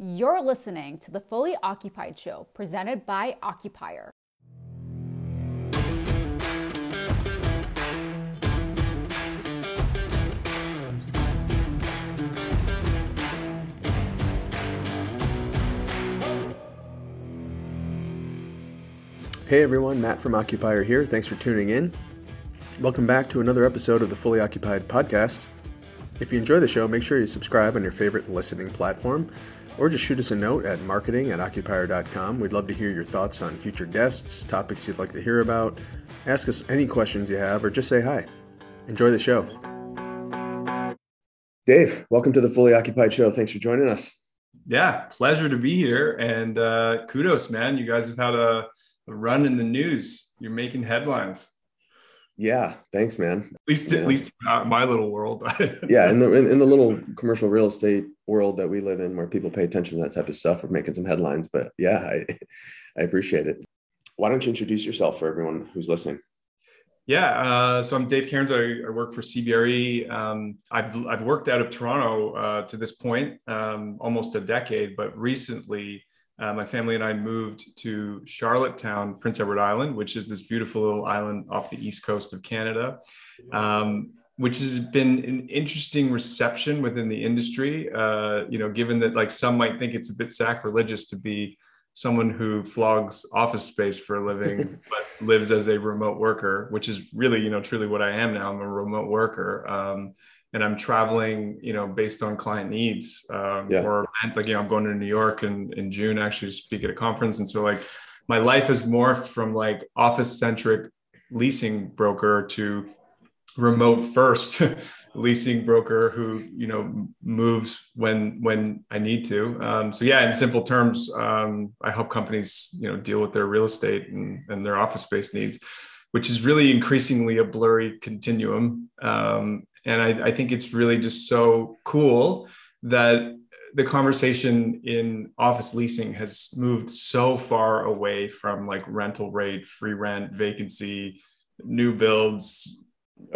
You're listening to the Fully Occupied Show, presented by Occupier. Hey everyone, Matt from Occupier here. Thanks for tuning in. Welcome back to another episode of the Fully Occupied Podcast. If you enjoy the show, make sure you subscribe on your favorite listening platform, or just shoot us a note at marketing@occupier.com. We'd love to hear your thoughts on future guests, topics you'd like to hear about, ask us any questions you have, or just say hi. Enjoy the show. Dave, welcome to the Fully Occupied Show. Thanks for joining us. Yeah, pleasure to be here. And kudos, man. You guys have had a run in the news. You're making headlines. Yeah, thanks, man. At least not my little world. Yeah, in the little commercial real estate world that we live in, where people pay attention to that type of stuff, we're making some headlines. But yeah, I appreciate it. Why don't you introduce yourself for everyone who's listening? Yeah, so I'm Dave Cairns. I work for CBRE. I've worked out of Toronto to this point, almost a decade. But recently, my family and I moved to Charlottetown, Prince Edward Island, which is this beautiful little island off the east coast of Canada, which has been an interesting reception within the industry, given that like some might think it's a bit sacrilegious to be someone who flogs office space for a living, but lives as a remote worker, which is really, truly what I am now. I'm a remote worker. And I'm traveling, based on client needs or events. Like, I'm going to New York in June actually to speak at a conference. And so like my life has morphed from like office centric leasing broker to remote first leasing broker who, moves when I need to. In simple terms, I help companies, deal with their real estate and their office space needs, which is really increasingly a blurry continuum. And I think it's really just so cool that the conversation in office leasing has moved so far away from like rental rate, free rent, vacancy, new builds,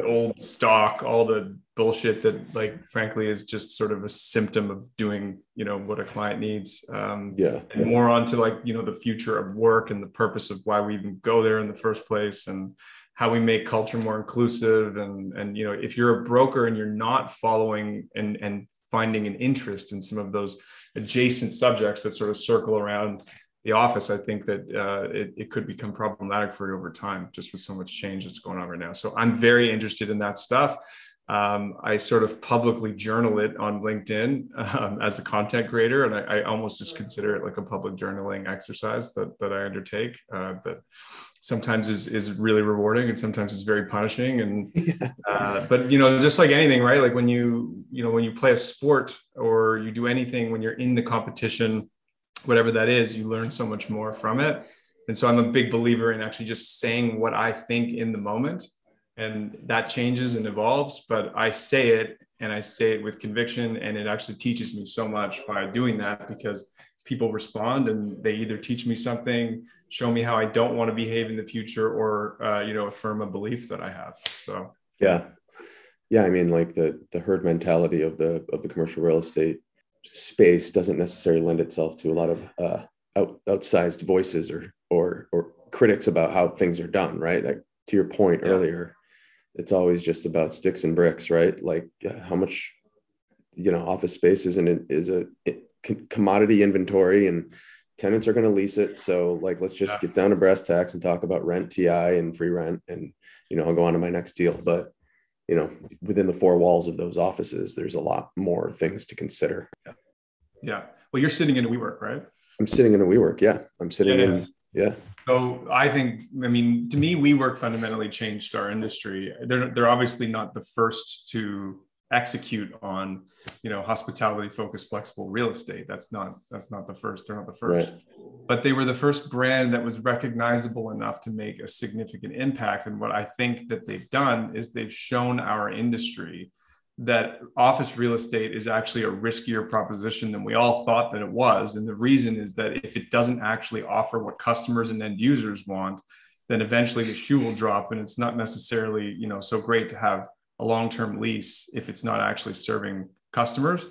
old stock, all the bullshit that like, frankly, is just sort of a symptom of doing, what a client needs. And more onto like, the future of work and the purpose of why we even go there in the first place, and how we make culture more inclusive. And if you're a broker and you're not following and finding an interest in some of those adjacent subjects that sort of circle around the office, I think that it could become problematic for you over time, just with so much change that's going on right now. So I'm very interested in that stuff. I sort of publicly journal it on LinkedIn as a content creator. And I almost just consider it like a public journaling exercise that I undertake, but sometimes is really rewarding and sometimes is very punishing. And, but, just like anything, right? Like when you play a sport or you do anything, when you're in the competition, whatever that is, you learn so much more from it. And so I'm a big believer in actually just saying what I think in the moment. And that changes and evolves, but I say it, and I say it with conviction, and it actually teaches me so much by doing that, because people respond and they either teach me something, show me how I don't want to behave in the future, or affirm a belief that I have. So yeah, I mean, like the herd mentality of the commercial real estate space doesn't necessarily lend itself to a lot of outsized voices or critics about how things are done, right? Like to your point earlier. It's always just about sticks and bricks, right? Like how much, office space is a commodity inventory, and tenants are going to lease it. So like, let's just get down to brass tacks and talk about rent, TI, and free rent. And, I'll go on to my next deal, but within the four walls of those offices, there's a lot more things to consider. Yeah. Well, you're sitting in a WeWork, right? I'm sitting in a WeWork. Yeah. I'm sitting in. Yeah. So to me, WeWork fundamentally changed our industry. They're obviously not the first to execute on, hospitality-focused, flexible real estate. That's not the first. They're not the first. Right. But they were the first brand that was recognizable enough to make a significant impact. And what I think that they've done is they've shown our industry that office real estate is actually a riskier proposition than we all thought that it was. And the reason is that if it doesn't actually offer what customers and end users want, then eventually the shoe will drop. And it's not necessarily, so great to have a long-term lease if it's not actually serving customers.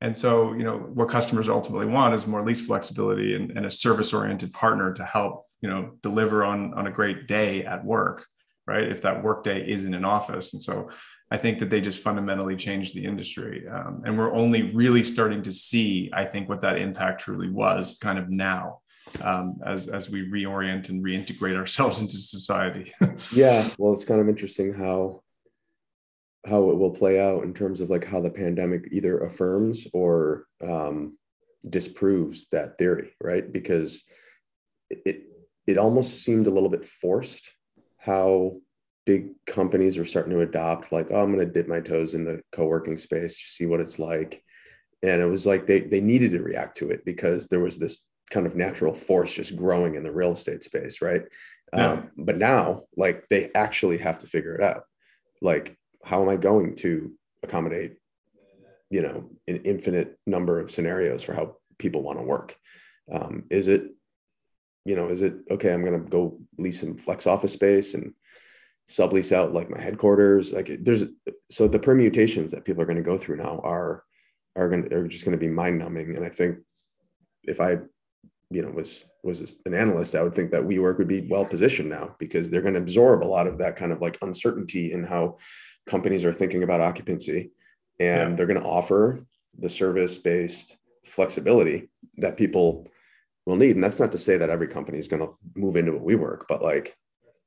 And so, you know, what customers ultimately want is more lease flexibility and a service-oriented partner to help, you know, deliver on a great day at work, right? If that work day isn't an office. And so I think that they just fundamentally changed the industry. And we're only really starting to see, I think, what that impact truly was kind of now, as we reorient and reintegrate ourselves into society. Yeah. Well, it's kind of interesting how it will play out in terms of like how the pandemic either affirms or disproves that theory, right? Because it almost seemed a little bit forced how big companies are starting to adopt, like, oh, I'm going to dip my toes in the co-working space, see what it's like. And it was like they needed to react to it because there was this kind of natural force just growing in the real estate space, right? Yeah. But now, like, they actually have to figure it out. Like, how am I going to accommodate, you know, an infinite number of scenarios for how people want to work? Is it okay, I'm going to go lease some flex office space and sublease out like my headquarters? Like, so the permutations that people are going to go through now are just going to be mind numbing. And I think if I, you know, was an analyst, I would think that WeWork would be well positioned now because they're going to absorb a lot of that kind of like uncertainty in how companies are thinking about occupancy, and yeah, they're going to offer the service-based flexibility that people will need. And that's not to say that every company is going to move into a WeWork, but like,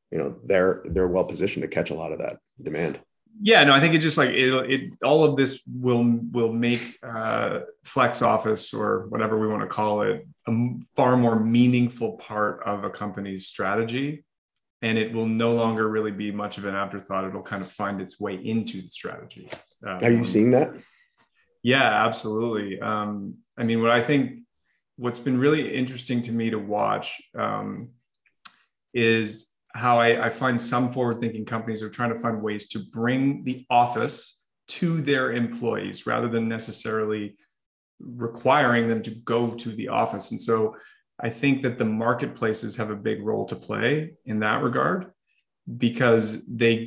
you know, they're well positioned to catch a lot of that demand. Yeah, no, I think it's just like it all of this will make flex office or whatever we want to call it a far more meaningful part of a company's strategy. And it will no longer really be much of an afterthought. It'll kind of find its way into the strategy. Are you seeing that? Yeah, absolutely. I mean, what I think, what's been really interesting to me to watch is how I find some forward-thinking companies are trying to find ways to bring the office to their employees rather than necessarily requiring them to go to the office. And so I think that the marketplaces have a big role to play in that regard, because they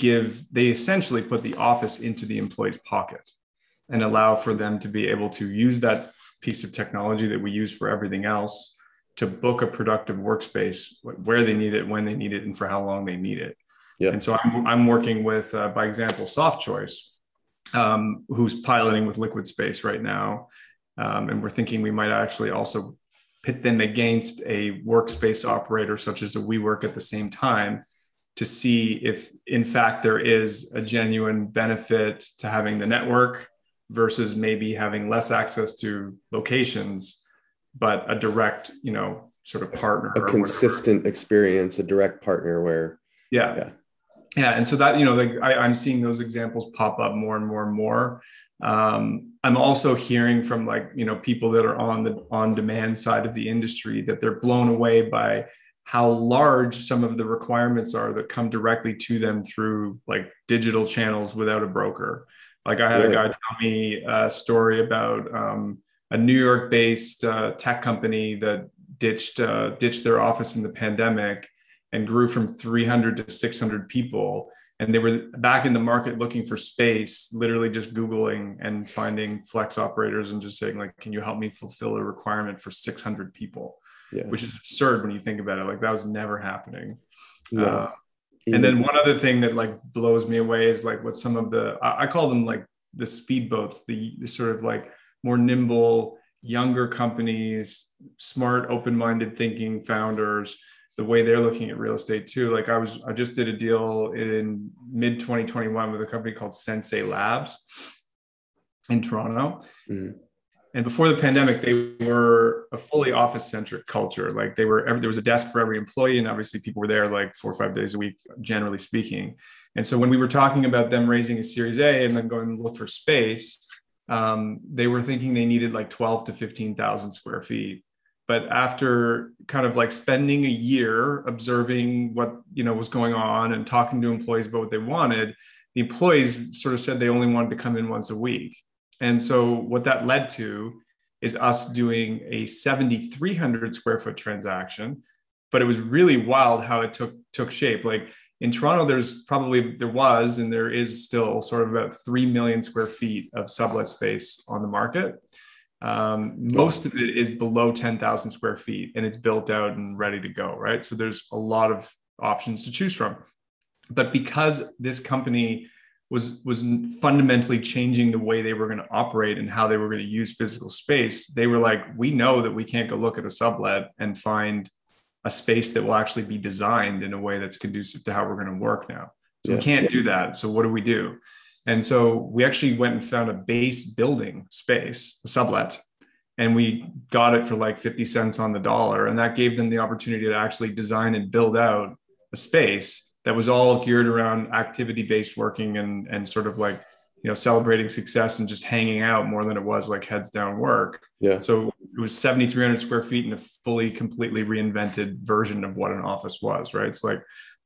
essentially put the office into the employee's pocket and allow for them to be able to use that piece of technology that we use for everything else to book a productive workspace where they need it, when they need it, and for how long they need it. Yeah. And so I'm working with, by example, SoftChoice, who's piloting with Liquid Space right now. And we're thinking we might actually also pit them against a workspace operator such as a WeWork at the same time to see if, in fact, there is a genuine benefit to having the network versus maybe having less access to locations, but a direct, you know, sort of partner. A consistent whatever experience, a direct partner where. Yeah. Yeah. Yeah. And so that, you know, like I'm seeing those examples pop up more and more and more. I'm also hearing from, like, you know, people that are on the on-demand side of the industry that they're blown away by how large some of the requirements are that come directly to them through like digital channels without a broker. Like, I had a guy tell me a story about a New York-based tech company that ditched their office in the pandemic and grew from 300 to 600 people. And they were back in the market looking for space, literally just Googling and finding flex operators and just saying, like, can you help me fulfill a requirement for 600 people? Yeah. Which is absurd when you think about it. Like, that was never happening. Yeah. And then one other thing that like blows me away is like what some of the, I call them like the speedboats, the sort of like more nimble, younger companies, smart, open-minded thinking founders, the way they're looking at real estate too. Like, I just did a deal in mid 2021 with a company called Sensei Labs in Toronto. Mm-hmm. And before the pandemic, they were a fully office-centric culture. Like, there was a desk for every employee, and obviously people were there like 4 or 5 days a week, generally speaking. And so when we were talking about them raising a Series A and then going to look for space, they were thinking they needed like 12 to 15,000 square feet. But after kind of like spending a year observing what, you know, was going on and talking to employees about what they wanted, the employees sort of said they only wanted to come in once a week. And so what that led to is us doing a 7,300 square foot transaction. But it was really wild how it took shape. Like, in Toronto, there is still sort of about 3 million square feet of sublet space on the market. Most of it is below 10,000 square feet and it's built out and ready to go, right? So there's a lot of options to choose from. But because this company was fundamentally changing the way they were going to operate and how they were going to use physical space, they were like, we know that we can't go look at a sublet and find a space that will actually be designed in a way that's conducive to how we're going to work now. So we can't do that. So what do we do? And so we actually went and found a base building space, a sublet, and we got it for like 50 cents on the dollar. And that gave them the opportunity to actually design and build out a space that was all geared around activity-based working and sort of like, you know, celebrating success and just hanging out more than it was like heads down work. Yeah. So it was 7,300 square feet in a fully, completely reinvented version of what an office was, right? So like,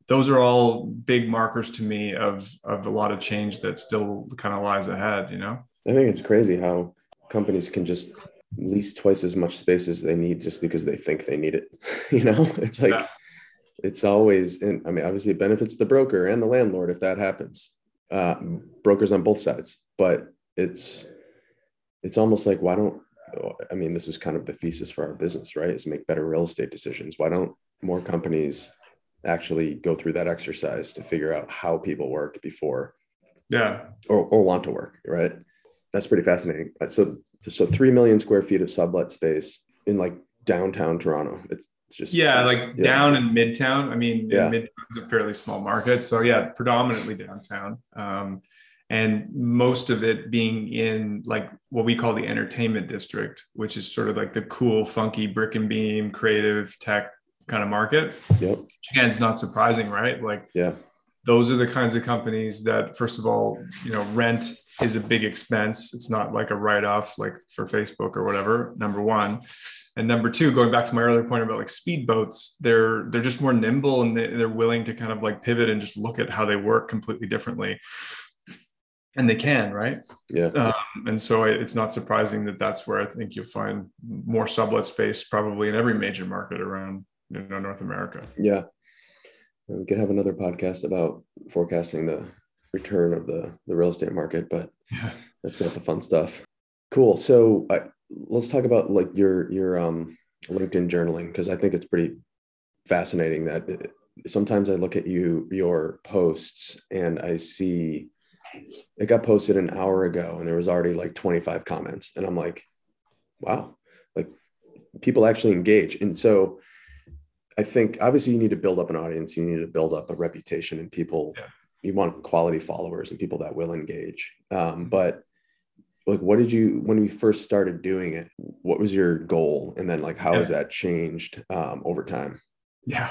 those are all big markers to me of a lot of change that still kind of lies ahead, you know? I think it's crazy how companies can just lease twice as much space as they need just because they think they need it, you know? It's like... Yeah. It's always, and I mean, obviously it benefits the broker and the landlord if that happens, brokers on both sides, but it's almost like, why don't, I mean, this is kind of the thesis for our business, right? Is make better real estate decisions. Why don't more companies actually go through that exercise to figure out how people work before or want to work, right? That's pretty fascinating. So 3 million square feet of sublet space in like downtown Toronto. It's just down in Midtown. I mean, Midtown's a fairly small market. So yeah, predominantly downtown. And most of it being in like what we call the entertainment district, which is sort of like the cool, funky brick and beam, creative tech kind of market. Yep. Again, it's not surprising, right? Like those are the kinds of companies that, first of all, you know, rent is a big expense. It's not like a write-off like for Facebook or whatever, number one. And number two, going back to my earlier point about like speedboats, they're just more nimble and they're willing to kind of like pivot and just look at how they work completely differently. And they can, right? Yeah. And so it's not surprising that that's where I think you'll find more sublet space probably in every major market around, you know, North America. Yeah. We could have another podcast about forecasting the return of the real estate market, but that's not the fun stuff. Cool. So let's talk about like your LinkedIn journaling, because I think it's pretty fascinating that sometimes I look at your posts and I see it got posted an hour ago and there was already like 25 comments. And I'm like, wow, like people actually engage. And so I think obviously you need to build up an audience. You need to build up a reputation and people, you want quality followers and people that will engage. But like, when we first started doing it, what was your goal? And then like, how has that changed over time? Yeah,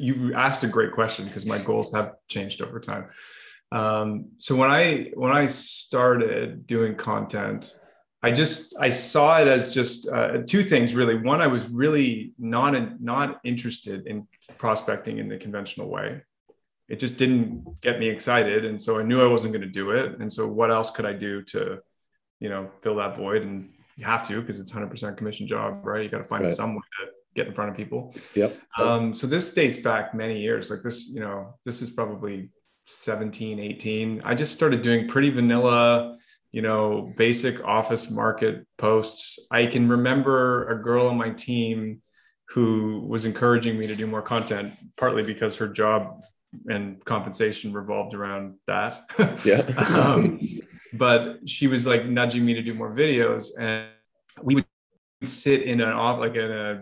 you've asked a great question because my goals have changed over time. So when I started doing content, I saw it as just two things really. One, I was really not interested in prospecting in the conventional way. It just didn't get me excited. And so I knew I wasn't going to do it. And so what else could I do to, you know, fill that void? And you have to, because it's 100% commission job, right? You got to find some way to get in front of people. Yep. So this dates back many years. Like this, you know, this is probably 17, 18. I just started doing pretty vanilla, you know, basic office market posts. I can remember a girl on my team who was encouraging me to do more content, partly because her job and compensation revolved around that. Yeah. But she was like nudging me to do more videos, and we would sit in a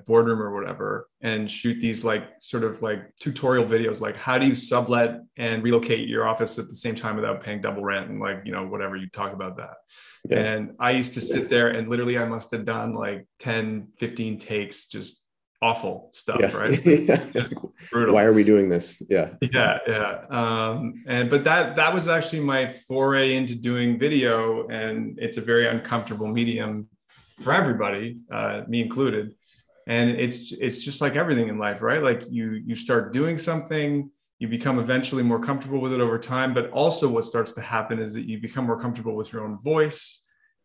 boardroom or whatever and shoot these like sort of like tutorial videos, like how do you sublet and relocate your office at the same time without paying double rent, and like, you know, whatever you talk about that. Yeah. And I used to sit there and literally I must have done like 10, 15 takes, just awful stuff, right? Brutal. Why are we doing this? But that was actually my foray into doing video, and it's a very uncomfortable medium for everybody, me included. And it's just like everything in life, right? Like you start doing something, you become eventually more comfortable with it over time, but also what starts to happen is that you become more comfortable with your own voice.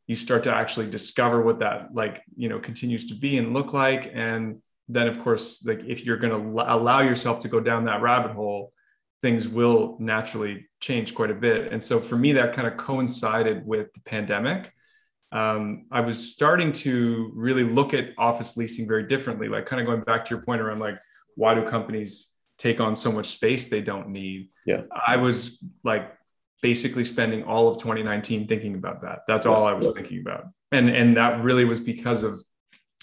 You start to actually discover what that, like, you know, continues to be and look like. And then of course, like if you're going to allow yourself to go down that rabbit hole, things will naturally change quite a bit. And so for me, that kind of coincided with the pandemic. I was starting to really look at office leasing very differently, like kind of going back to your point around like, why do companies take on so much space they don't need? Yeah. I was like basically spending all of 2019 thinking about that. That's all I was thinking about. And that really was because of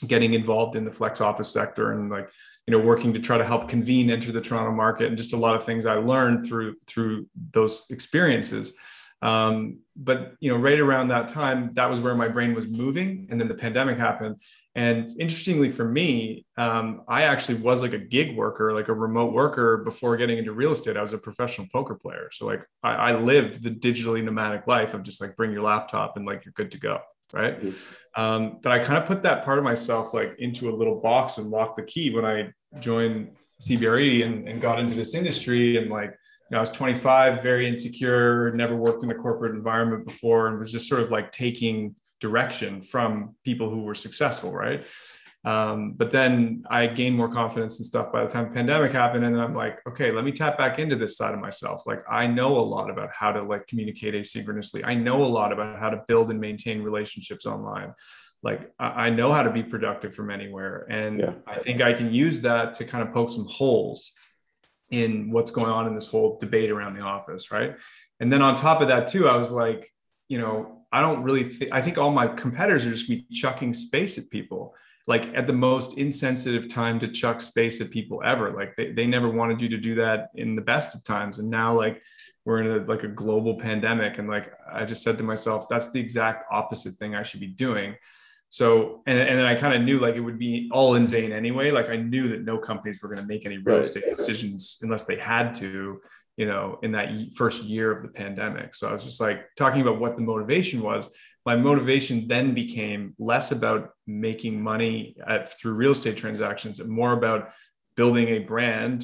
getting involved in the flex office sector and like, you know, working to try to help Convene enter the Toronto market, and just a lot of things I learned through those experiences. But, you know, right around that time, that was where my brain was moving. And then the pandemic happened. And interestingly for me, I actually was like a gig worker, like a remote worker before getting into real estate. I was a professional poker player. So like I lived the digitally nomadic life of just like, bring your laptop and like, you're good to go. Right. But I kind of put that part of myself like into a little box and locked the key when I joined CBRE and got into this industry. And like, you know, I was 25, very insecure, never worked in the corporate environment before, and was just sort of like taking direction from people who were successful, right? But then I gained more confidence and stuff by the time the pandemic happened. And then I'm like, okay, let me tap back into this side of myself. Like, I know a lot about how to like communicate asynchronously. I know a lot about how to build and maintain relationships online. Like, I know how to be productive from anywhere. And I think I can use that to kind of poke some holes in what's going on in this whole debate around the office, right? And then on top of that too, I was like, you know, I don't really think, I think all my competitors are just gonna be chucking space at people, like at the most insensitive time to chuck space at people ever. Like they never wanted you to do that in the best of times. And now like we're in a, like a global pandemic. And like, I just said to myself, that's the exact opposite thing I should be doing. So, and then I kind of knew like it would be all in vain anyway. Like I knew that no companies were going to make any real estate decisions unless they had to, you know, in that first year of the pandemic. So I was just like talking about what the motivation was. My motivation then became less about making money through real estate transactions and more about building a brand,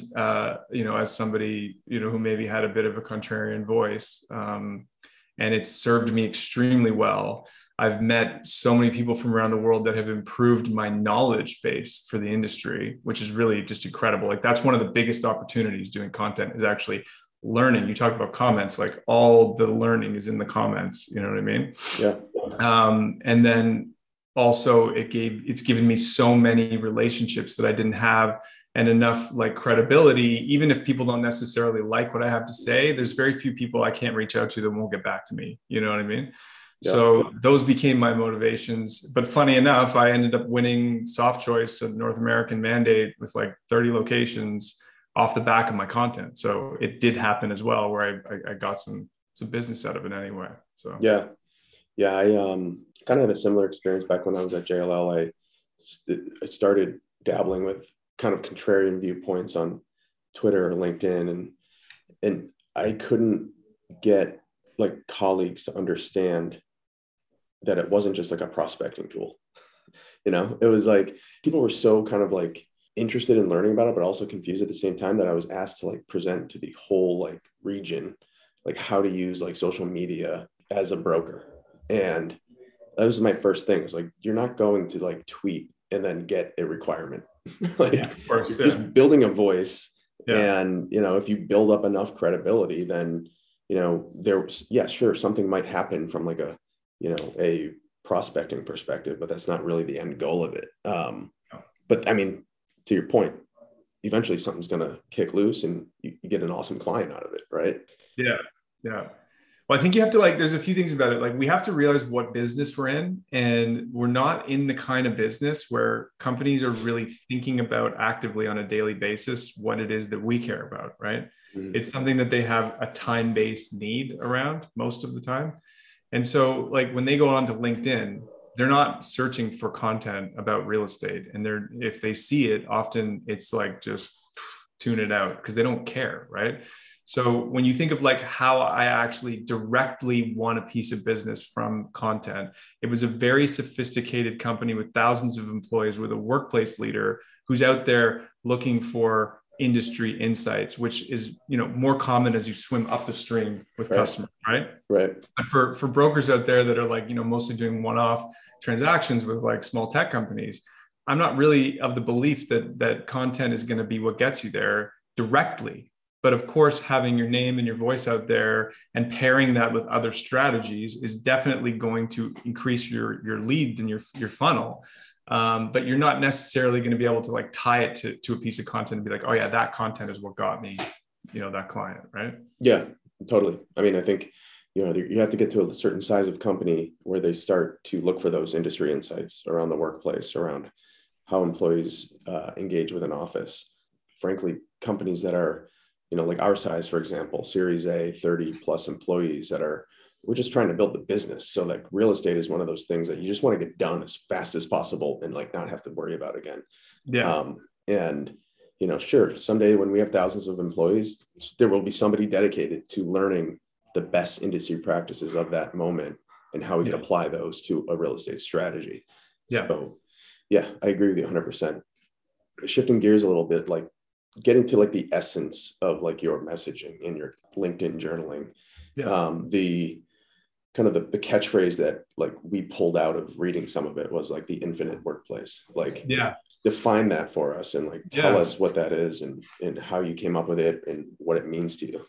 you know, as somebody, you know, who maybe had a bit of a contrarian voice. And it's served me extremely well. I've met so many people from around the world that have improved my knowledge base for the industry, which is really just incredible. Like that's one of the biggest opportunities doing content is actually learning. You talk about comments, like all the learning is in the comments. You know what I mean? Yeah. And then also it's given me so many relationships that I didn't have, and enough like credibility, even if people don't necessarily like what I have to say, there's very few people I can't reach out to that won't get back to me. You know what I mean? Yeah. So those became my motivations. But funny enough, I ended up winning SoftChoice, a North American mandate with like 30 locations off the back of my content. So it did happen as well, where I got some business out of it anyway. So yeah, I kind of had a similar experience back when I was at JLL. I started dabbling with kind of contrarian viewpoints on Twitter or LinkedIn. And I couldn't get like colleagues to understand that it wasn't just like a prospecting tool. You know, it was like people were so kind of like interested in learning about it, but also confused at the same time, that I was asked to like present to the whole like region, like how to use like social media as a broker. And that was my first thing. It was like, you're not going to like tweet and then get a requirement. Like you're just building a voice, and you know, if you build up enough credibility, then you know there's something might happen from like a, you know, a prospecting perspective, but that's not really the end goal of it. But I mean, to your point, eventually something's gonna kick loose, and you get an awesome client out of it, right? Yeah. Well, I think you have to like, there's a few things about it. Like we have to realize what business we're in, and we're not in the kind of business where companies are really thinking about actively on a daily basis what it is that we care about, right? Mm-hmm. It's something that they have a time-based need around most of the time. And so like when they go on to LinkedIn, they're not searching for content about real estate. And they're, if they see it, often it's like just tune it out because they don't care, right? So when you think of like how I actually directly won a piece of business from content, it was a very sophisticated company with thousands of employees with a workplace leader who's out there looking for industry insights, which is, you know, more common as you swim up the stream with customers, right? Right. But for brokers out there that are like, you know, mostly doing one-off transactions with like small tech companies, I'm not really of the belief that content is going to be what gets you there directly. But of course, having your name and your voice out there and pairing that with other strategies is definitely going to increase your lead and your funnel. But you're not necessarily going to be able to like tie it to a piece of content and be like, oh yeah, that content is what got me, that client, right? Yeah, totally. I mean, I think, you have to get to a certain size of company where they start to look for those industry insights around the workplace, around how employees engage with an office. Frankly, companies that are, like our size, for example, Series A, 30 plus employees we're just trying to build the business. So like real estate is one of those things that you just want to get done as fast as possible and like not have to worry about again. Yeah. And sure, someday when we have thousands of employees, there will be somebody dedicated to learning the best industry practices of that moment and how we can apply those to a real estate strategy. Yeah. So yeah, I agree with you 100%. Shifting gears a little bit, like getting to like the essence of like your messaging and your LinkedIn journaling. Yeah. The catchphrase that like we pulled out of reading some of it was like the infinite workplace, define that for us and like tell us what that is and how you came up with it and what it means to you.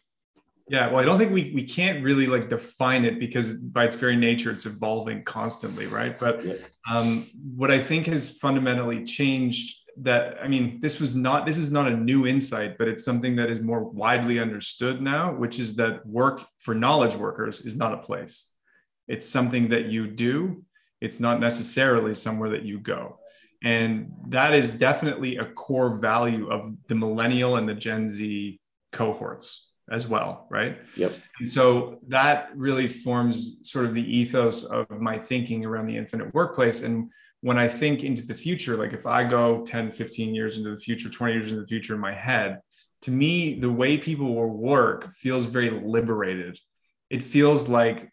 Yeah. Well, I don't think we can't really like define it because by its very nature, it's evolving constantly. Right. But what I think has fundamentally changed that, I mean, this is not a new insight, but it's something that is more widely understood now, which is that work for knowledge workers is not a place. It's something that you do. It's not necessarily somewhere that you go. And that is definitely a core value of the millennial and the Gen Z cohorts as well, right? Yep. And so that really forms sort of the ethos of my thinking around the infinite workplace. And when I think into the future, like if I go 10, 15 years into the future, 20 years into the future in my head, to me, the way people will work feels very liberated. It feels like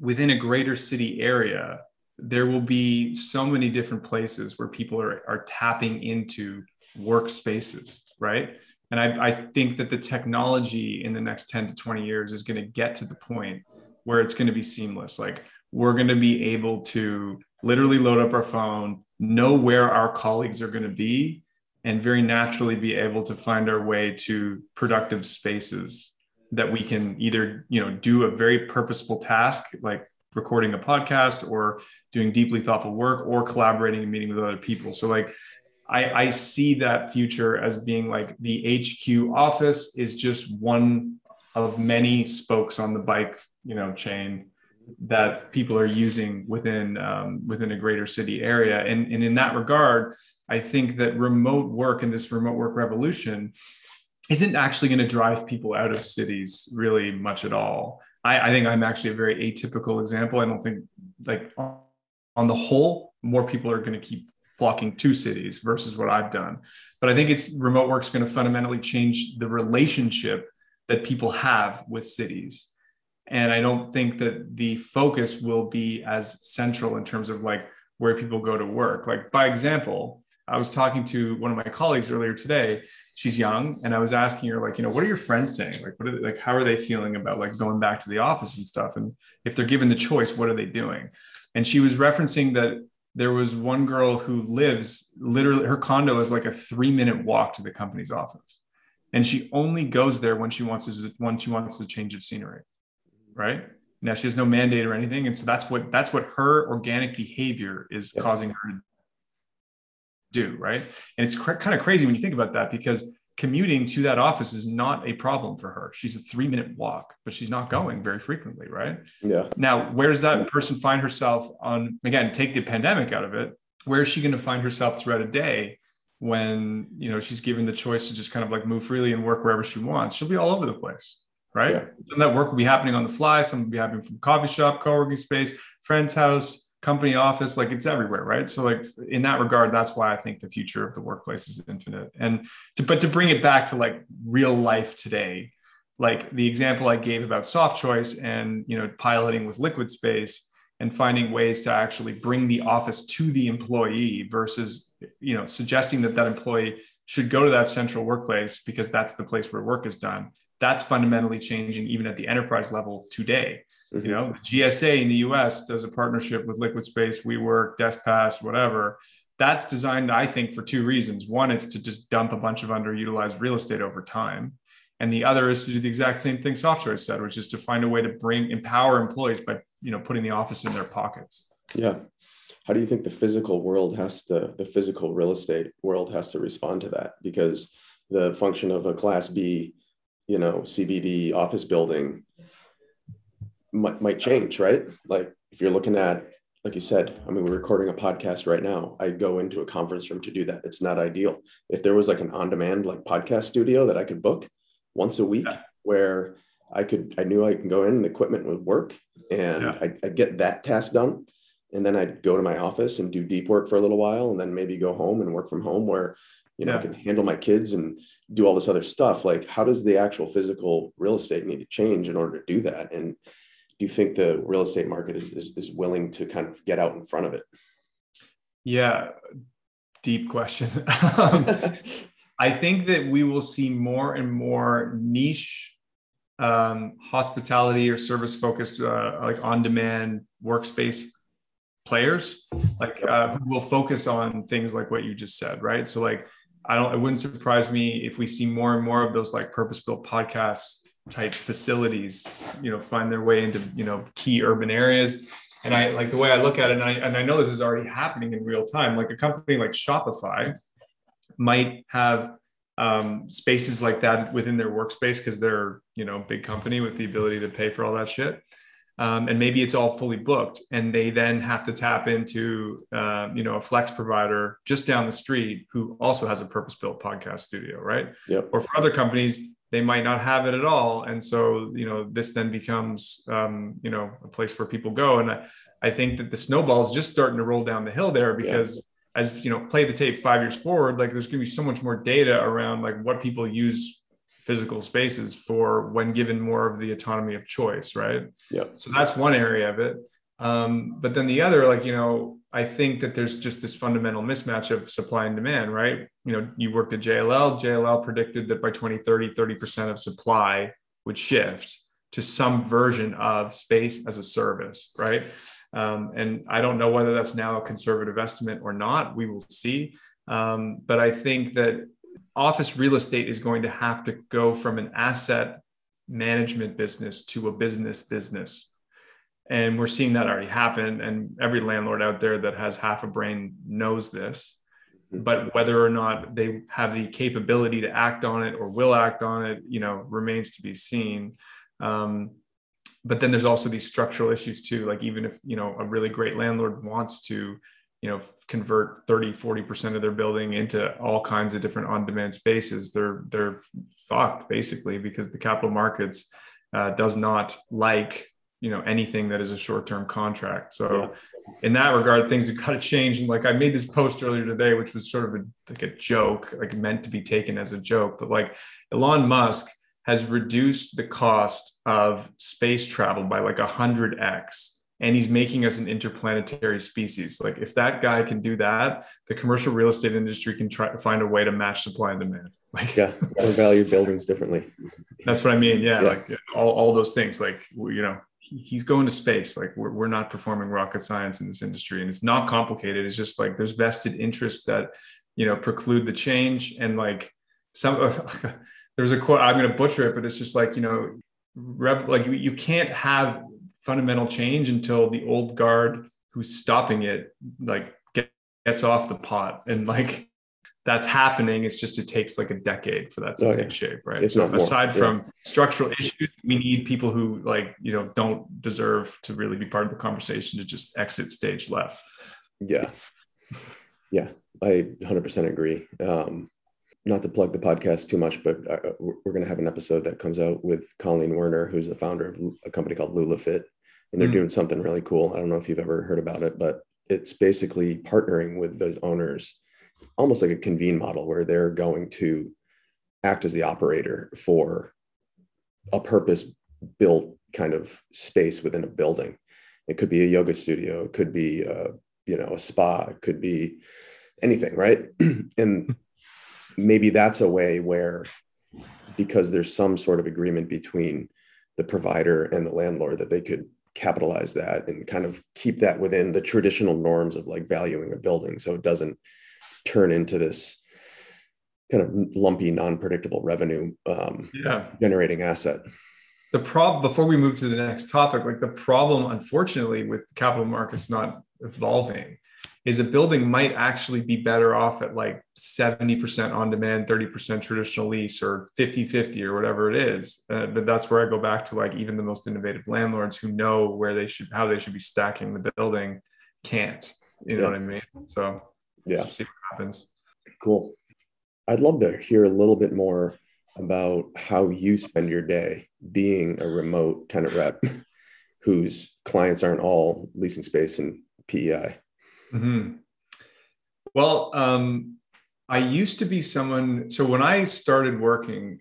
within a greater city area, there will be so many different places where people are tapping into workspaces, right? And I think that the technology in the next 10 to 20 years is going to get to the point where it's going to be seamless. Like we're going to be able to literally load up our phone, know where our colleagues are going to be, and very naturally be able to find our way to productive spaces that we can either, do a very purposeful task like recording a podcast or doing deeply thoughtful work or collaborating and meeting with other people. So like I see that future as being like the HQ office is just one of many spokes on the bike, chain that people are using within a greater city area. And in that regard, I think that remote work and this remote work revolution isn't actually going to drive people out of cities really much at all. I think I'm actually a very atypical example. I don't think like on the whole, more people are going to keep flocking to cities versus what I've done. But I think remote work's going to fundamentally change the relationship that people have with cities. And I don't think that the focus will be as central in terms of like where people go to work. Like by example, I was talking to one of my colleagues earlier today, she's young. And I was asking her like, what are your friends saying? Like, how are they feeling about like going back to the office and stuff? And if they're given the choice, what are they doing? And she was referencing that there was one girl who lives literally, her condo is like a 3-minute walk to the company's office. And she only goes there when she wants to change of scenery. Right now, she has no mandate or anything, and so that's what her organic behavior is causing her to do. Right, and it's kind of crazy when you think about that because commuting to that office is not a problem for her. She's a 3-minute walk, but she's not going very frequently. Right. Yeah. Now, where does that person find herself on? Again, take the pandemic out of it. Where is she going to find herself throughout a day when she's given the choice to just kind of like move freely and work wherever she wants? She'll be all over the place. Right? Yeah. Some of that work will be happening on the fly. Some will be happening from coffee shop, co-working space, friend's house, company office, like it's everywhere. Right. So like in that regard, that's why I think the future of the workplace is infinite. But to bring it back to like real life today, like the example I gave about SoftChoice and, piloting with Liquid Space and finding ways to actually bring the office to the employee versus, suggesting that employee should go to that central workplace because that's the place where work is done. That's fundamentally changing even at the enterprise level today. Mm-hmm. GSA in the US does a partnership with Liquid Space, WeWork, DeskPass, whatever. That's designed, I think, for two reasons. One, it's to just dump a bunch of underutilized real estate over time. And the other is to do the exact same thing SoftChoice said, which is to find a way to empower employees by, you know, putting the office in their pockets. Yeah. How do you think the physical real estate world has to respond to that? Because the function of a Class B, you know, CBD office building might change, right? Like if you're looking at, like you said, I mean, we're recording a podcast right now. I go into a conference room to do that. It's not ideal. If there was like an on-demand like podcast studio that I could book once a week, yeah, where I knew I can go in and the equipment would work and yeah, I'd get that task done. And then I'd go to my office and do deep work for a little while and then maybe go home and work from home where, you know, yeah, I can handle my kids and do all this other stuff. Like, how does the actual physical real estate need to change in order to do that? And do you think the real estate market is willing to kind of get out in front of it? Yeah, deep question. I think that we will see more and more niche hospitality or service-focused, like on-demand workspace players, like who will focus on things like what you just said, right? So, like, it wouldn't surprise me if we see more and more of those like purpose-built podcast type facilities, you know, find their way into, you know, key urban areas. And I like the way I look at it, and I know this is already happening in real time. Like a company like Shopify might have spaces like that within their workspace because they're, you know, big company with the ability to pay for all that shit. And maybe it's all fully booked and they then have to tap into, you know, a flex provider just down the street who also has a purpose-built podcast studio, right? Yep. Or for other companies, they might not have it at all. And so, you know, this then becomes, you know, a place where people go. And I think that the snowball is just starting to roll down the hill there because, yeah, as you know, play the tape 5 years forward, like there's going to be so much more data around like what people use physical spaces for when given more of the autonomy of choice, right? Yeah. So that's one area of it. But then the other, like, you know, I think that there's just this fundamental mismatch of supply and demand, right? You know, you worked at JLL. JLL predicted that by 2030, 30% of supply would shift to some version of space as a service, right? And I don't know whether that's now a conservative estimate or not. We will see. But I think that office real estate is going to have to go from an asset management business to a business. And we're seeing that already happen. And every landlord out there that has half a brain knows this. But whether or not they have the capability to act on it or will act on it, you know, remains to be seen. But then there's also these structural issues too. Like even if, you know, a really great landlord wants to, you know, convert 30-40% of their building into all kinds of different on-demand spaces, they're fucked basically because the capital markets does not like, you know, anything that is a short-term contract. So yeah, in that regard, things have got to change. And like I made this post earlier today, which was sort of a joke, like meant to be taken as a joke, but like Elon Musk has reduced the cost of space travel by like 100x. And he's making us an interplanetary species. Like if that guy can do that, the commercial real estate industry can try to find a way to match supply and demand. Like, yeah, we value buildings differently. That's what I mean. Yeah, yeah. Like all those things, like, you know, he's going to space. Like we're not performing rocket science in this industry, and it's not complicated. It's just like, there's vested interests that, you know, preclude the change. And like there's a quote, I'm going to butcher it, but it's just like, you know, you can't have fundamental change until the old guard who's stopping it, like gets off the pot. And like, that's happening. It's just, it takes like a decade for that to take shape. Right. It's so aside from structural issues, we need people who, like, you know, don't deserve to really be part of the conversation to just exit stage left. Yeah. Yeah. I 100% agree. Not to plug the podcast too much, but we're going to have an episode that comes out with Colleen Werner, who's the founder of a company called Lula Fit, and they're doing something really cool. I don't know if you've ever heard about it, but it's basically partnering with those owners, almost like a Convene model where they're going to act as the operator for a purpose-built kind of space within a building. It could be a yoga studio. It could be, you know, a spa. It could be anything, right? And maybe that's a way where, because there's some sort of agreement between the provider and the landlord, that they could capitalize that and kind of keep that within the traditional norms of like valuing a building. So it doesn't turn into this kind of lumpy, non-predictable revenue generating asset. The problem, before we move to the next topic, like the problem, unfortunately, with capital markets not evolving is a building might actually be better off at like 70% on demand, 30% traditional lease, or 50-50 or whatever it is. But that's where I go back to like even the most innovative landlords who know where they should, how they should be stacking the building can't, you know what I mean? So let's see what happens. Cool. I'd love to hear a little bit more about how you spend your day being a remote tenant rep whose clients aren't all leasing space and PEI. Mm-hmm. Well, I used to be someone, so when I started working,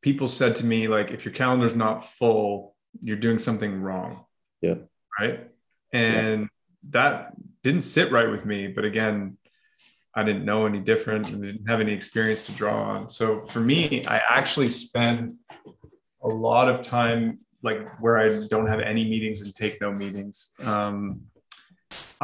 people said to me, like, if your calendar's not full, you're doing something wrong. Yeah. Right. And that didn't sit right with me. But again, I didn't know any different and didn't have any experience to draw on. So for me, I actually spend a lot of time, like where I don't have any meetings and take no meetings.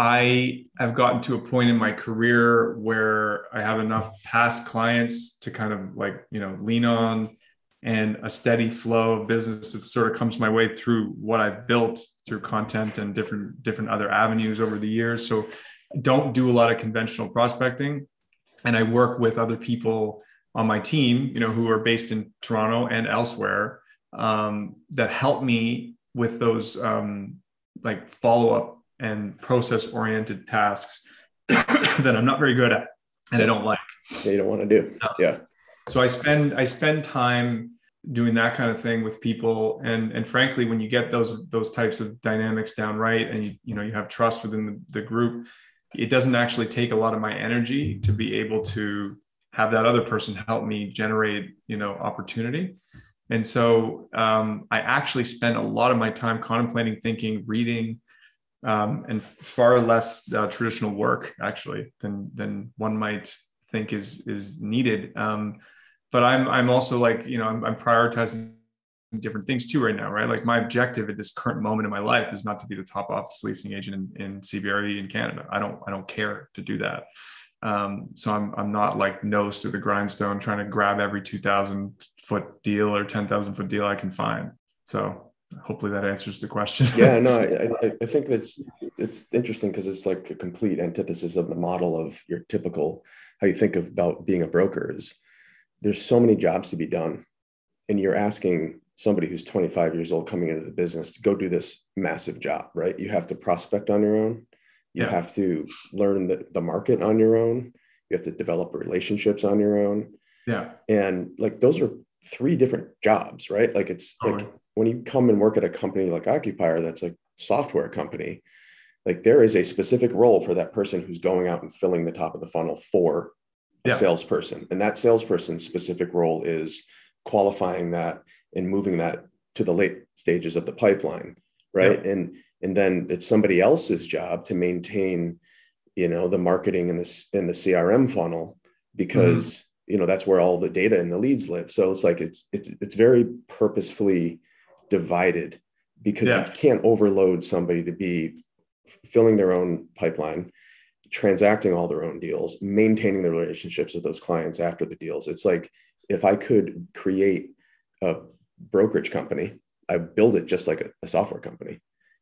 I have gotten to a point in my career where I have enough past clients to kind of like, you know, lean on, and a steady flow of business that sort of comes my way through what I've built through content and different other avenues over the years. So I don't do a lot of conventional prospecting, and I work with other people on my team, you know, who are based in Toronto and elsewhere, that help me with those like follow-up and process-oriented tasks that I'm not very good at and I don't like. They don't want to do. Yeah. So I spend time doing that kind of thing with people. And frankly, when you get those types of dynamics down right, and you have trust within the group, it doesn't actually take a lot of my energy to be able to have that other person help me generate, opportunity. And so I actually spend a lot of my time contemplating, thinking, reading, and far less traditional work actually than one might think is needed. But I'm also like, I'm prioritizing different things too right now, right? Like my objective at this current moment in my life is not to be the top office leasing agent in CBRE in Canada. I don't care to do that. So I'm not like nose to the grindstone trying to grab every 2,000-foot deal or 10,000-foot deal I can find. So hopefully that answers the question. Yeah, no, I think that's, it's interesting because it's like a complete antithesis of the model of your typical, how you think about being a broker is there's so many jobs to be done. And you're asking somebody who's 25 years old coming into the business to go do this massive job, right? You have to prospect on your own. You have to learn the market on your own. You have to develop relationships on your own. Yeah. And like, those are three different jobs, right? Like it's like, when you come and work at a company like Occupier, that's a software company, like there is a specific role for that person who's going out and filling the top of the funnel for a salesperson. And that salesperson's specific role is qualifying that and moving that to the late stages of the pipeline, right? Yeah. And then it's somebody else's job to maintain, the marketing and the CRM funnel, because, that's where all the data and the leads live. So it's like, it's very purposefully divided, because you can't overload somebody to be filling their own pipeline, transacting all their own deals, maintaining the relationships with those clients after the deals. It's like, if I could create a brokerage company, I build it just like a software company,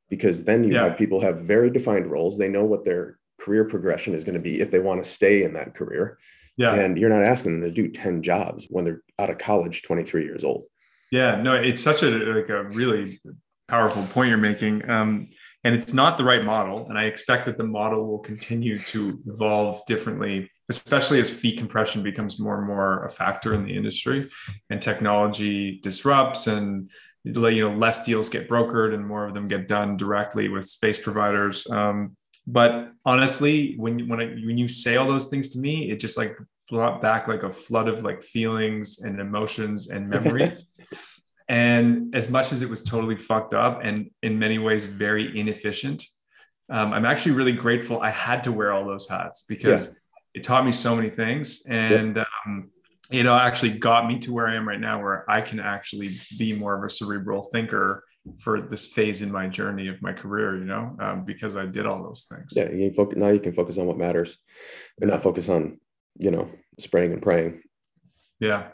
because then you have people have very defined roles. They know what their career progression is going to be if they want to stay in that career. Yeah. And you're not asking them to do 10 jobs when they're out of college, 23 years old. Yeah, no, it's such a really powerful point you're making. And it's not the right model. And I expect that the model will continue to evolve differently, especially as fee compression becomes more and more a factor in the industry and technology disrupts, and less deals get brokered and more of them get done directly with space providers. But honestly, when you say all those things to me, it just like brought back like a flood of like feelings and emotions and memory. And as much as it was totally fucked up and in many ways very inefficient, I'm actually really grateful I had to wear all those hats, because it taught me so many things, and actually got me to where I am right now, where I can actually be more of a cerebral thinker for this phase in my journey of my career, because I did all those things. Yeah, now you can focus on what matters and not focus on you know, spraying and praying. Yeah.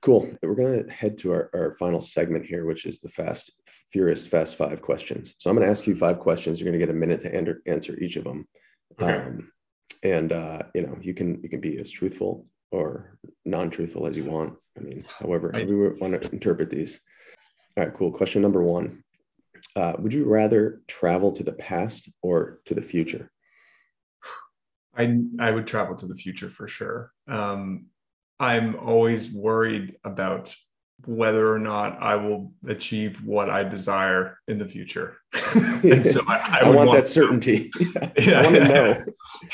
Cool. We're going to head to our final segment here, which is the Fast Five questions. So I'm going to ask you five questions. You're going to get a minute to answer each of them. Okay. You can be as truthful or non-truthful as you want. I mean, however, we want to interpret these. All right, cool. Question number one. Would you rather travel to the past or to the future? I would travel to the future for sure. I'm always worried about whether or not I will achieve what I desire in the future. And so I want that certainty. Yeah. I want to know.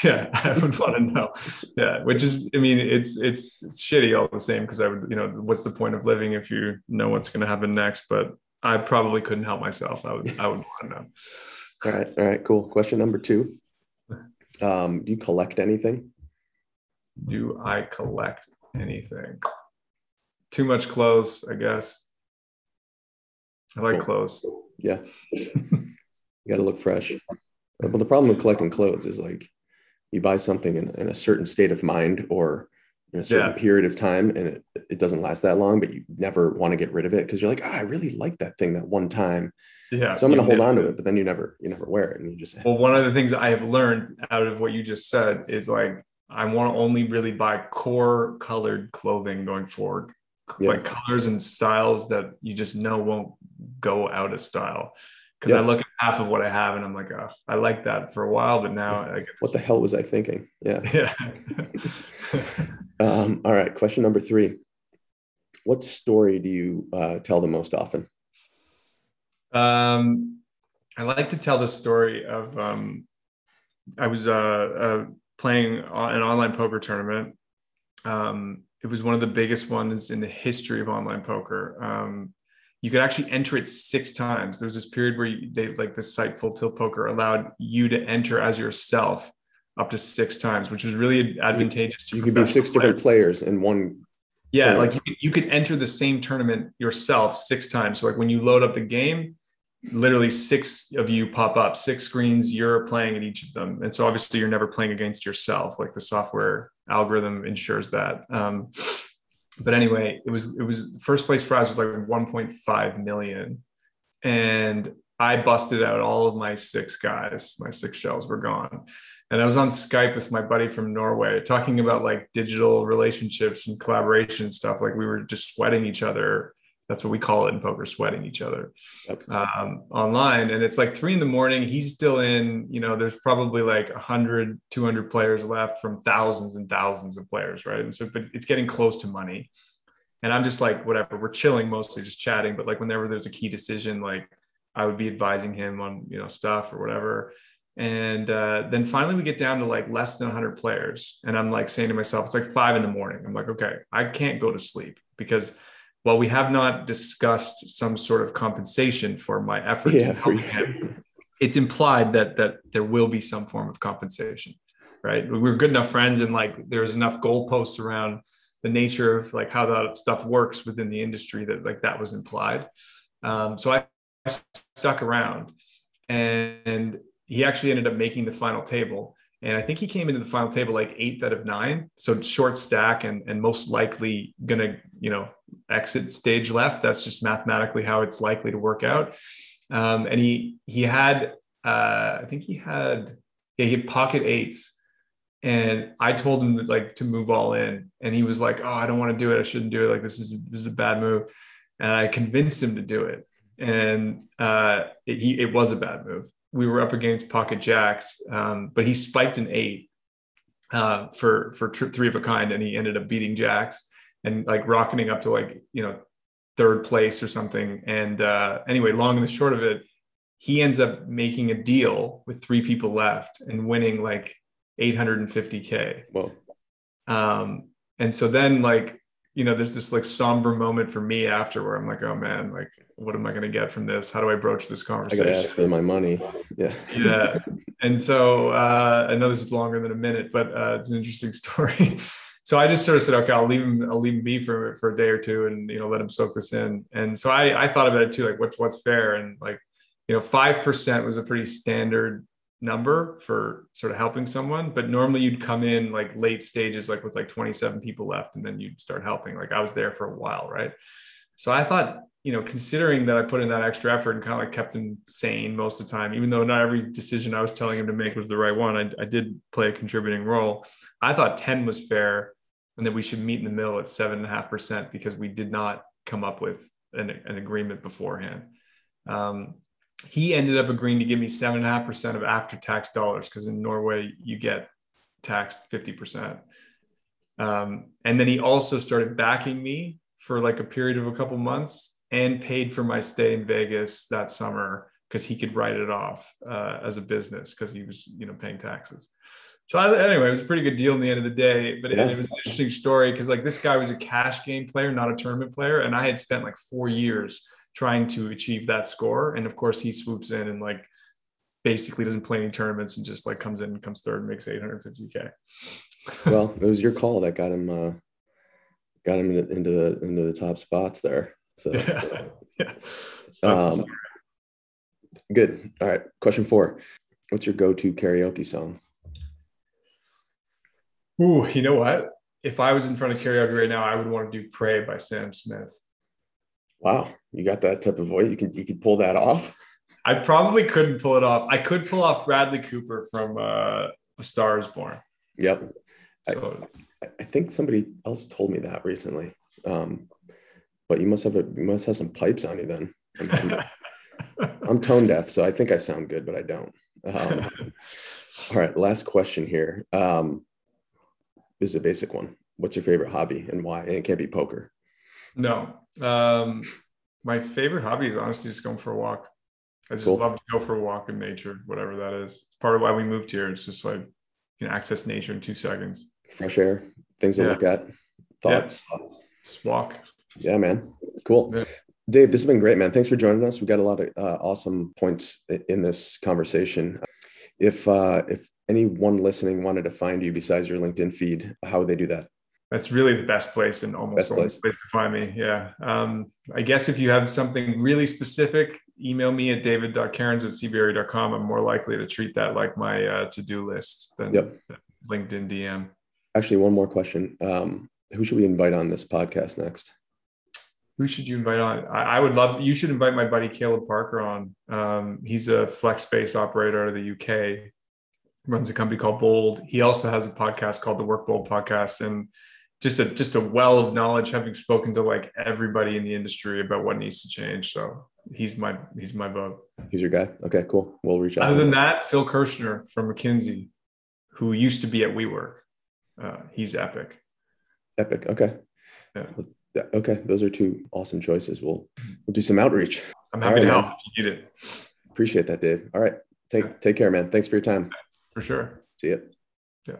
Yeah, I would want to know. Yeah, which is, I mean, it's shitty all the same, because I would, you know, what's the point of living if you know what's going to happen next? But I probably couldn't help myself. I would want to know. All right, cool. Question number two. Do you collect anything? Do I collect anything? Too much clothes, I guess. I like clothes. Yeah. You got to look fresh. Well, the problem with collecting clothes is like you buy something in a certain state of mind or in a certain period of time, and it doesn't last that long, but you never want to get rid of it because you're like, I really liked that thing that one time. Yeah. So I'm going to hold on to it, but then you never wear it. And you just, well, one of the things I have learned out of what you just said is like, I want to only really buy core colored clothing going forward, like colors and styles that you just know won't go out of style. Because I look at half of what I have and I'm like, oh, I like that for a while, but now I guess. What the hell was I thinking? Yeah. All right. Question number three. What story do you tell the most often? I like to tell the story of I was playing an online poker tournament. It was one of the biggest ones in the history of online poker. You could actually enter it 6 times. There was this period where this site Full Tilt Poker allowed you to enter as yourself up to 6 times, which was really advantageous. You could be 6 different players in one. Yeah. Tournament. Like you could enter the same tournament yourself 6 times. So like when you load up the game, literally 6 of you pop up, 6 screens, you're playing at each of them. And so obviously you're never playing against yourself. Like the software algorithm ensures that. But anyway, it was first place prize was like 1.5 million. And I busted out all of my 6 guys, my 6 shells were gone. And I was on Skype with my buddy from Norway talking about like digital relationships and collaboration and stuff. Like we were just sweating each other. That's what we call it in poker, sweating each other online. And it's like 3 a.m. He's still in, you know, there's probably like 100, 200 players left from thousands and thousands of players. Right. And so, but it's getting close to money and I'm just like, whatever, we're chilling, mostly just chatting. But like whenever there's a key decision, like I would be advising him on, you know, stuff or whatever. And then finally we get down to like less than 100 players. And I'm like saying to myself, it's like 5 a.m. I'm like, okay, I can't go to sleep because while we have not discussed some sort of compensation for my efforts, in helping him, it's implied that there will be some form of compensation, right? We're good enough friends, and like there's enough goalposts around the nature of like how that stuff works within the industry that like that was implied. So I stuck around, and he actually ended up making the final table. And I think he came into the final table like 8 out of 9. So short stack and most likely going to, you know, exit stage left. That's just mathematically how it's likely to work out. And he had pocket 8s. And I told him that, like, to move all in. And he was like, oh, I don't want to do it. I shouldn't do it. Like, this is a bad move. And I convinced him to do it. And it was a bad move. We were up against pocket jacks, but he spiked an 8 for 3 of a kind, and he ended up beating jacks and like rocketing up to like, you know, 3rd place or something. And anyway, long and the short of it, he ends up making a deal with 3 people left and winning like $850K. Whoa. And so then, like, you know, there's this like somber moment for me after where I'm like, oh man, like, what am I going to get from this? How do I broach this conversation? I got to ask for my money. Yeah. And so I know this is longer than a minute, but it's an interesting story. So I just sort of said, okay, I'll leave him be for a day or two and, you know, let him soak this in. And so I thought about it too, like what's fair. And like, you know, 5% was a pretty standard number for sort of helping someone, but normally you'd come in like late stages, like with like 27 people left, and then you'd start helping. Like I was there for a while, right? So I thought, you know, considering that I put in that extra effort and kind of like kept him sane most of the time, even though not every decision I was telling him to make was the right one, I did play a contributing role. I thought 10 was fair and that we should meet in the middle at 7.5% because we did not come up with an agreement beforehand. He ended up agreeing to give me 7.5% of after-tax dollars, because in Norway, you get taxed 50%. And then he also started backing me for like a period of a couple months and paid for my stay in Vegas that summer because he could write it off as a business because he was, you know, paying taxes. So anyway, it was a pretty good deal in the end of the day, but it was an interesting story because like this guy was a cash game player, not a tournament player. And I had spent like 4 years trying to achieve that score. And of course he swoops in and like basically doesn't play any tournaments and just like comes in and comes third and makes $850K. Well, it was your call that got him into the top spots there. So yeah. So good. All right. Question 4, what's your go-to karaoke song? Ooh, you know what? If I was in front of karaoke right now, I would want to do "Pray" by Sam Smith. Wow, you got that type of voice. You could pull that off. I probably couldn't pull it off. I could pull off Bradley Cooper from "A Star Is Born." Yep. So, I think somebody else told me that recently. But you must have some pipes on you then. I'm tone deaf, so I think I sound good, but I don't. All right, last question here. This is a basic one. What's your favorite hobby and why? And it can't be poker. No. My favorite hobby is honestly just going for a walk. I just love to go for a walk in nature, whatever that is. It's part of why we moved here. It's just like you can access nature in 2 seconds. Fresh air, things to look at, thoughts. Yeah. Just walk. Yeah, man. Cool. Yeah. Dave, this has been great, man. Thanks for joining us. We got a lot of awesome points in this conversation. If anyone listening wanted to find you besides your LinkedIn feed, how would they do that? That's really the best place and almost the only place to find me. Yeah. I guess if you have something really specific, email me at david.cairns@cbre.com. I'm more likely to treat that like my to-do list than LinkedIn DM. Actually, one more question. Who should we invite on this podcast next? Who should you invite on? I would love, you should invite my buddy Caleb Parker on. He's a flex space operator out of the UK. Runs a company called Bold. He also has a podcast called the Work Bold Podcast, and just a well of knowledge, having spoken to like everybody in the industry about what needs to change. So he's my vote. He's your guy. Okay, cool. We'll reach out. Other than that, Phil Kirchner from McKinsey, who used to be at WeWork, he's epic. Epic. Okay. Yeah. Okay. Those are two awesome choices. We'll do some outreach. I'm happy to help if you need it. Appreciate that, Dave. All right. Take care, man. Thanks for your time. For sure. See ya. Yeah.